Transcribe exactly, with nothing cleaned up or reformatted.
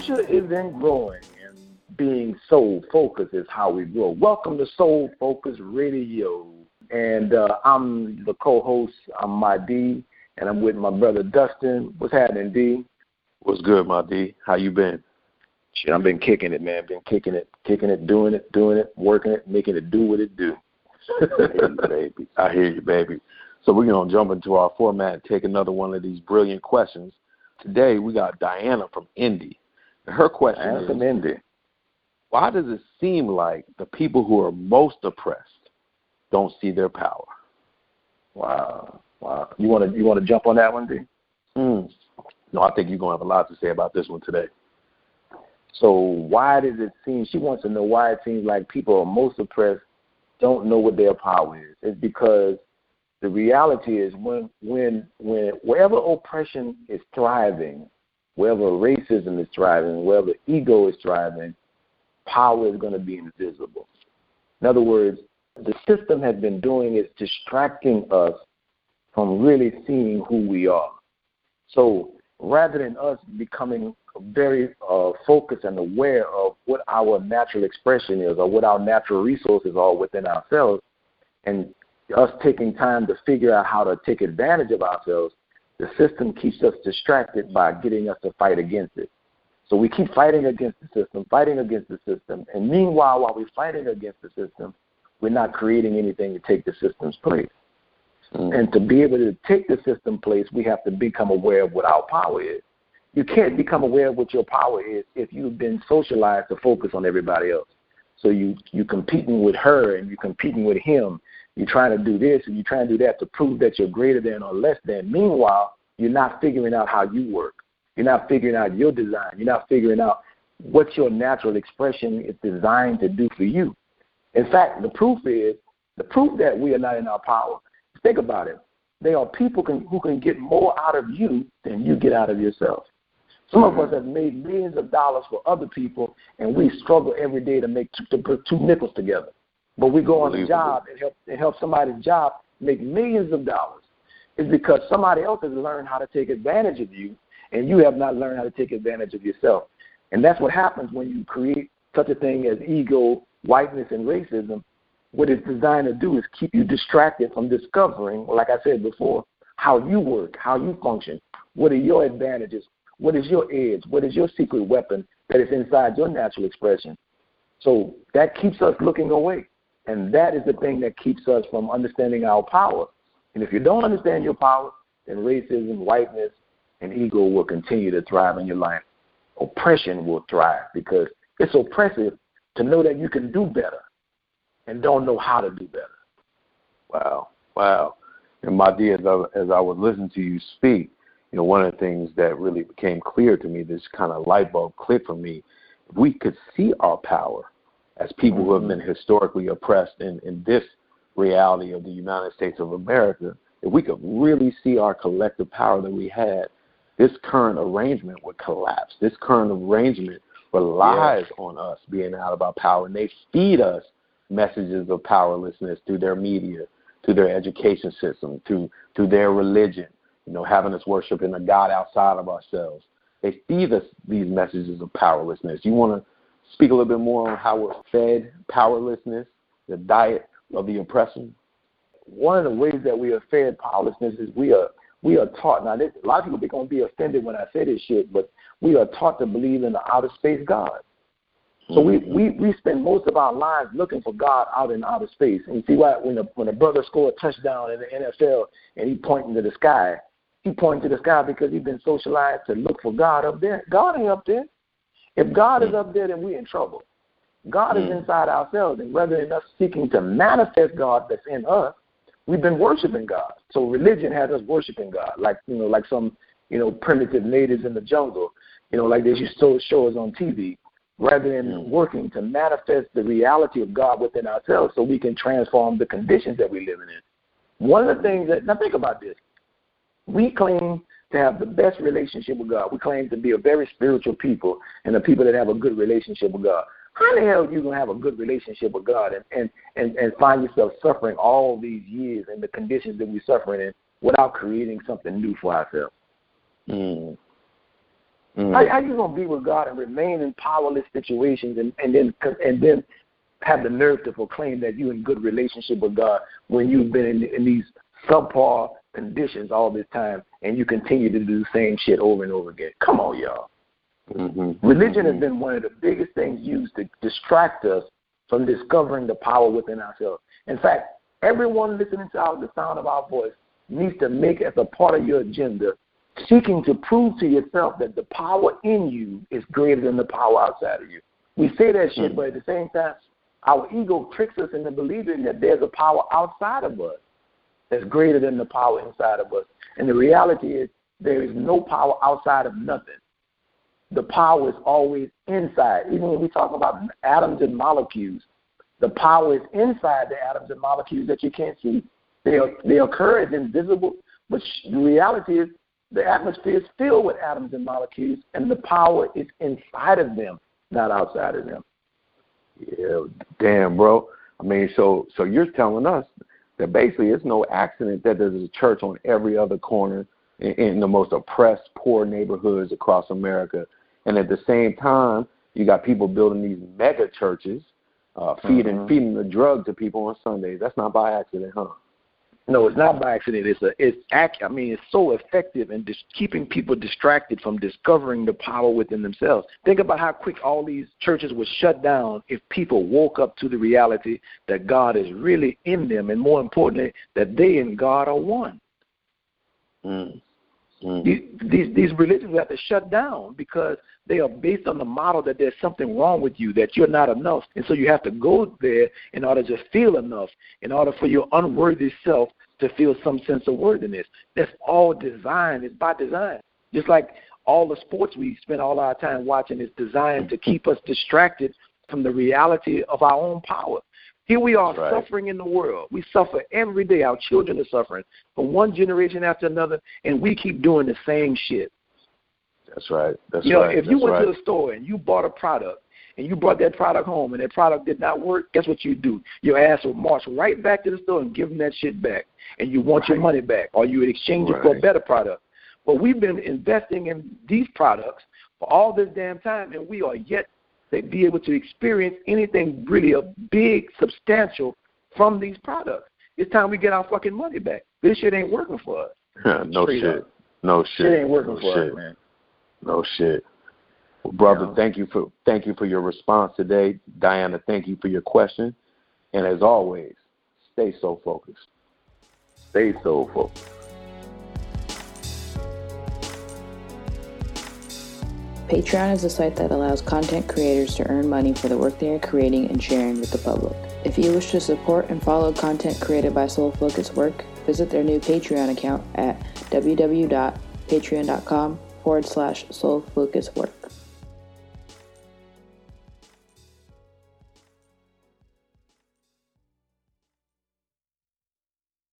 future is in growing, and being soul focused is how we grow. Welcome to Soul Focus Radio, and uh, I'm the co-host. I'm my D, and I'm with my brother Dustin. What's happening, D? What's good, my D? How you been? Shit, I've been kicking it, man. Been kicking it, kicking it, doing it, doing it, working it, making it do what it do. I hear you, baby. I hear you, baby. So we're going to jump into our format and take another one of these brilliant questions. Today we got Diana from Indy. Her question Diana is, from Indy. Why does it seem like the people who are most oppressed don't see their power? Wow. Wow. You want to you want to jump on that one, D? Mm. No, I think you're going to have a lot to say about this one today. So why does it seem, she wants to know why it seems like people who are most oppressed don't know what their power is. It's because the reality is when when when wherever oppression is thriving, wherever racism is thriving, wherever ego is thriving, power is going to be invisible. In other words, the system has been doing is distracting us from really seeing who we are. So rather than us becoming very uh, focused and aware of what our natural expression is or what our natural resources are within ourselves, and us taking time to figure out how to take advantage of ourselves, the system keeps us distracted by getting us to fight against it. So we keep fighting against the system, fighting against the system, and meanwhile, while we're fighting against the system, we're not creating anything to take the system's place. Mm. And to be able to take the system place, we have to become aware of what our power is. You can't become aware of what your power is if you've been socialized to focus on everybody else. So you, you're competing with her and you're competing with him. You're trying to do this and you're trying to do that to prove that you're greater than or less than. Meanwhile, you're not figuring out how you work. You're not figuring out your design. You're not figuring out what your natural expression is designed to do for you. In fact, the proof is, the proof that we are not in our power, think about it. There are people can, who can get more out of you than you get out of yourself. Some of us have made millions of dollars for other people, and we struggle every day to make two, to put two nickels together. But we go on a job and help, and help somebody's job make millions of dollars. It's because somebody else has learned how to take advantage of you, and you have not learned how to take advantage of yourself. And that's what happens when you create such a thing as ego, whiteness, and racism. What it's designed to do is keep you distracted from discovering, like I said before, how you work, how you function, what are your advantages, what is your edge? What is your secret weapon that is inside your natural expression? So that keeps us looking away, and that is the thing that keeps us from understanding our power. And if you don't understand your power, then racism, whiteness, and ego will continue to thrive in your life. Oppression will thrive because it's oppressive to know that you can do better and don't know how to do better. Wow, wow. And my dear, as I, as I was listening to you speak, you know, one of the things that really became clear to me, this kind of light bulb clicked for me, if we could see our power as people who have been historically oppressed in, in this reality of the United States of America, if we could really see our collective power that we had, this current arrangement would collapse. This current arrangement relies yeah. on us being out of our power, and they feed us messages of powerlessness through their media, through their education system, through through their religion. You know, having us worship in a God outside of ourselves. They feed us these messages of powerlessness. You want to speak a little bit more on how we're fed powerlessness, the diet of the oppression? One of the ways that we are fed powerlessness is we are we are taught. Now, this, a lot of people are going to be offended when I say this shit, but we are taught to believe in the outer space God. So we, we, we spend most of our lives looking for God out in outer space. And you see why when a, when a brother scored a touchdown in the N F L and he pointing to the sky, he pointed to the sky because he's been socialized to look for God up there. God ain't up there. If God is up there, then we're in trouble. God mm. is inside ourselves, and rather than us seeking to manifest God that's in us, we've been worshiping God. So religion has us worshiping God, like you know, like some you know primitive natives in the jungle, you know, like they used to show us on T V, rather than mm. working to manifest the reality of God within ourselves, so we can transform the conditions that we're living in. One of the things that now think about this. We claim to have the best relationship with God. We claim to be a very spiritual people and the people that have a good relationship with God. How the hell are you going to have a good relationship with God and, and, and, and find yourself suffering all these years and the conditions that we're suffering in without creating something new for ourselves? Mm. Mm-hmm. How, how you gonna be with God and remain in powerless situations, and, and then and then have the nerve to proclaim that you're in good relationship with God when you've been in, in these subpar conditions all this time, and you continue to do the same shit over and over again? Come on, y'all. Mm-hmm. Religion mm-hmm. has been one of the biggest things used to distract us from discovering the power within ourselves. In fact, everyone listening to our, the sound of our voice needs to make as a part of your agenda, seeking to prove to yourself that the power in you is greater than the power outside of you. We say that shit, mm-hmm. but at the same time, our ego tricks us into believing that there's a power outside of us that's greater than the power inside of us. And the reality is there is no power outside of nothing. The power is always inside. Even when we talk about atoms and molecules, the power is inside the atoms and molecules that you can't see. They are, they occur as invisible, but the reality is the atmosphere is filled with atoms and molecules, and the power is inside of them, not outside of them. Yeah, damn, bro. I mean, so so you're telling us that basically it's no accident that there's a church on every other corner in, in the most oppressed, poor neighborhoods across America. And at the same time, you got people building these mega churches, uh, feeding mm-hmm. feeding the drug to people on Sundays. That's not by accident, huh? No, it's not by accident. It's a, it's ac- I mean, it's so effective in dis- keeping people distracted from discovering the power within themselves. Think about how quick all these churches would shut down if people woke up to the reality that God is really in them, and more importantly, that they and God are one. Mm. Mm. These, these these religions have to shut down because they are based on the model that there's something wrong with you, that you're not enough. And so you have to go there in order to feel enough, in order for your unworthy self to feel some sense of worthiness. That's all designed. It's by design. Just like all the sports we spend all our time watching is designed to keep us distracted from the reality of our own power. Here we are right. suffering in the world. We suffer every day. Our children are suffering from one generation after another, and we keep doing the same shit. That's right. That's you know, right. If That's you went right. to the store and you bought a product and you brought that product home and that product did not work, guess what you do? Your ass will march right back to the store and give them that shit back, and you want right. your money back, or you would exchange right. it for a better product. But we've been investing in these products for all this damn time, and we are yet to be able to experience anything really a big, substantial from these products. It's time we get our fucking money back. This shit ain't working for us. no Straight shit. Up. No shit. It ain't working no for shit. us, man. No shit. Well, brother, yeah. thank you for thank you for your response today. Diana, thank you for your question. And as always, stay so focused. Stay so focused. Patreon is a site that allows content creators to earn money for the work they are creating and sharing with the public. If you wish to support and follow content created by Soul Focus Work, visit their new Patreon account at w w w dot patreon dot com forward slash Soul Focus Work.